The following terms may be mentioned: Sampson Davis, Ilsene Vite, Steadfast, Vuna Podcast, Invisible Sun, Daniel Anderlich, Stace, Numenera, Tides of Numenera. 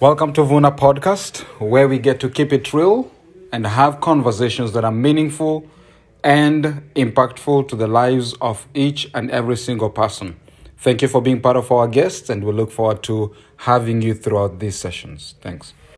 Welcome to Vuna Podcast, where we get to keep it real and have conversations that are meaningful and impactful to the lives of each and every single person. Thank you for being part of our guests, and we look forward to having you throughout these sessions. Thanks.